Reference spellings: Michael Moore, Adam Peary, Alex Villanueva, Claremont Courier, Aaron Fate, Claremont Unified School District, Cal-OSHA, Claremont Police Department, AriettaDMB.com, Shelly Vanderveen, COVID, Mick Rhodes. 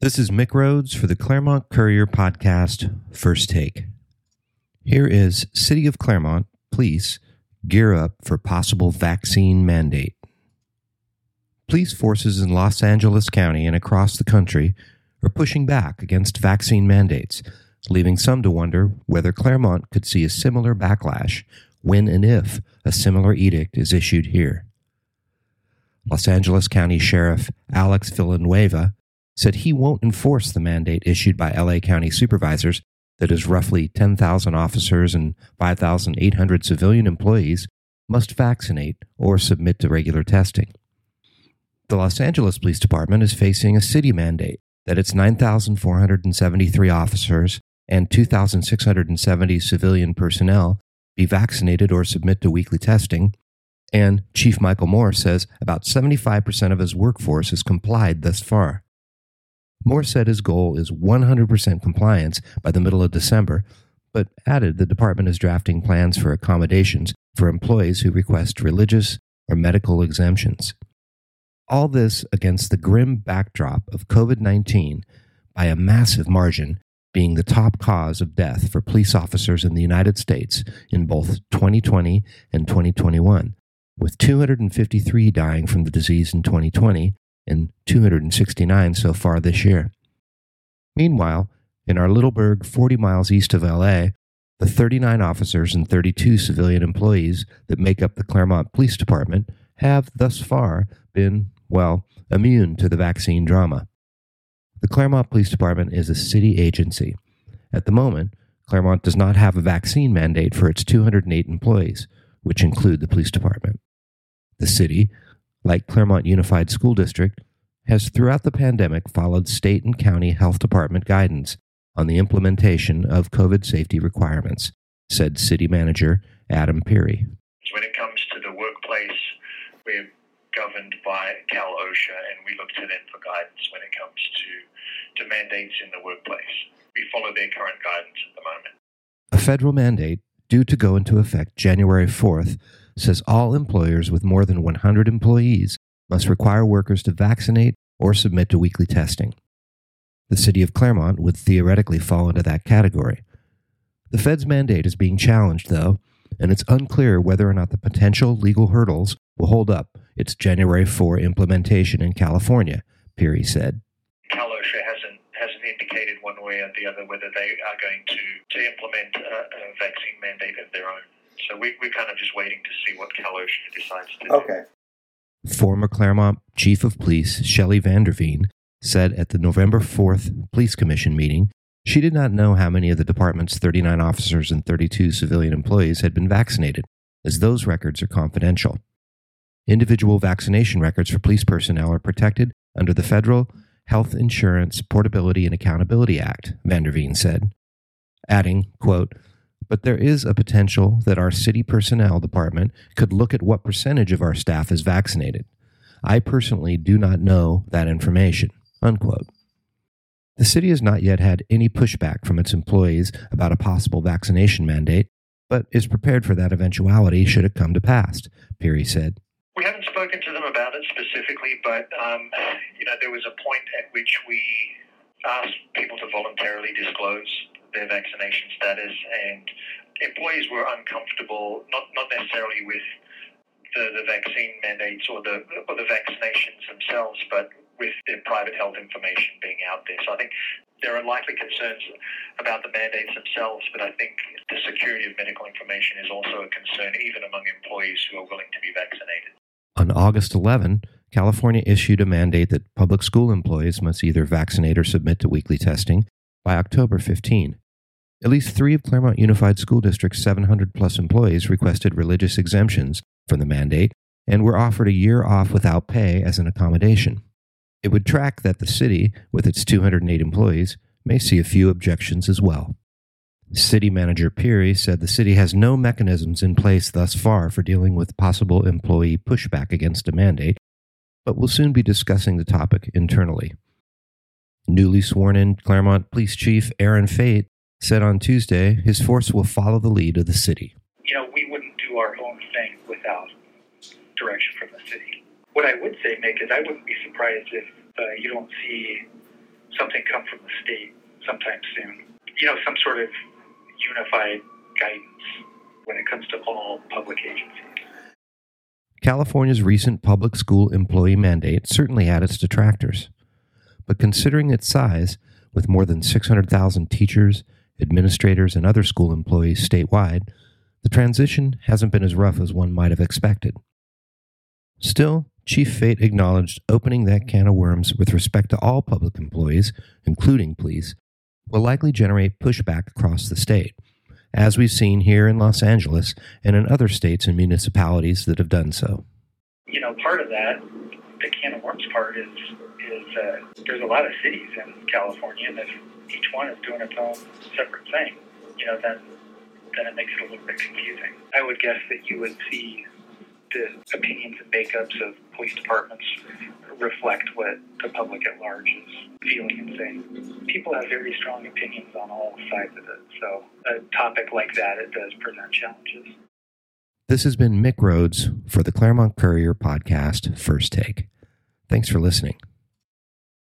This is Mick Rhodes for the Claremont Courier podcast, First Take. Here is City of Claremont, please gear up for possible vaccine mandate. Police forces in Los Angeles County and across the country are pushing back against vaccine mandates, leaving some to wonder whether Claremont could see a similar backlash when and if a similar edict is issued here. Los Angeles County Sheriff Alex Villanueva said he won't enforce the mandate issued by LA County supervisors that is roughly 10,000 officers and 5,800 civilian employees must vaccinate or submit to regular testing. The Los Angeles Police Department is facing a city mandate that its 9,473 officers and 2,670 civilian personnel be vaccinated or submit to weekly testing, and Chief Michael Moore says about 75% of his workforce has complied thus far. Moore said his goal is 100% compliance by the middle of December, but added the department is drafting plans for accommodations for employees who request religious or medical exemptions. All this against the grim backdrop of COVID-19 by a massive margin being the top cause of death for police officers in the United States in both 2020 and 2021, with 253 dying from the disease in 2020 and 269 so far this year. Meanwhile, in our little burg 40 miles east of LA, the 39 officers and 32 civilian employees that make up the Claremont Police Department have thus far been, well, immune to the vaccine drama. The Claremont Police Department is a city agency. At the moment, Claremont does not have a vaccine mandate for its 208 employees, which include the police department. The city, like Claremont Unified School District, has throughout the pandemic followed state and county health department guidance on the implementation of COVID safety requirements, said City Manager Adam Peary. When it comes to the workplace, we're governed by Cal-OSHA, and we look to them for guidance when it comes to mandates in the workplace. We follow their current guidance at the moment. A federal mandate due to go into effect January 4th says all employers with more than 100 employees must require workers to vaccinate or submit to weekly testing. The city of Claremont would theoretically fall into that category. The Fed's mandate is being challenged, though, and it's unclear whether or not the potential legal hurdles will hold up its January 4 implementation in California, Peary said. Cal-OSHA hasn't indicated one way or the other whether they are going to implement a vaccine mandate of their own. So we're kind of just waiting to see what Cal-OSHA decides to do. Okay. Former Claremont Chief of Police Shelly Vanderveen said at the November 4th Police Commission meeting she did not know how many of the department's 39 officers and 32 civilian employees had been vaccinated, as those records are confidential. Individual vaccination records for police personnel are protected under the Federal Health Insurance Portability and Accountability Act, Vanderveen said, adding, quote, "But there is a potential that our city personnel department could look at what percentage of our staff is vaccinated. I personally do not know that information," unquote. The city has not yet had any pushback from its employees about a possible vaccination mandate, but is prepared for that eventuality should it come to pass, Peary said. We haven't spoken to them about it specifically, but there was a point at which we asked people to voluntarily disclose their vaccination status, and employees were uncomfortable, not necessarily with the vaccine mandates or the vaccinations themselves, but with their private health information being out there. So I think there are likely concerns about the mandates themselves, but I think the security of medical information is also a concern, even among employees who are willing to be vaccinated. On August 11, California issued a mandate that public school employees must either vaccinate or submit to weekly testing by October 15. At least 3 of Claremont Unified School District's 700-plus employees requested religious exemptions from the mandate and were offered a year off without pay as an accommodation. It would track that the city, with its 208 employees, may see a few objections as well. City Manager Peary said the city has no mechanisms in place thus far for dealing with possible employee pushback against a mandate, but will soon be discussing the topic internally. Newly sworn-in Claremont Police Chief Aaron Fate said on Tuesday his force will follow the lead of the city. We wouldn't do our own thing without direction from the city. What I would say, Mick, is I wouldn't be surprised if you don't see something come from the state sometime soon. You know, some sort of unified guidance when it comes to all public agencies. California's recent public school employee mandate certainly had its detractors. But considering its size, with more than 600,000 teachers, administrators, and other school employees statewide, the transition hasn't been as rough as one might have expected. Still, Chief Fate acknowledged opening that can of worms with respect to all public employees, including police, will likely generate pushback across the state, as we've seen here in Los Angeles and in other states and municipalities that have done so. You know, part of that, the can of worms part, is there's a lot of cities in California, and if each one is doing its own separate thing, you know, then it makes it a little bit confusing. I would guess that you would see the opinions and makeups of police departments reflect what the public at large is feeling and saying. People have very strong opinions on all sides of it, so a topic like that, it does present challenges. This has been Mick Rhodes for the Claremont Courier podcast, First Take. Thanks for listening.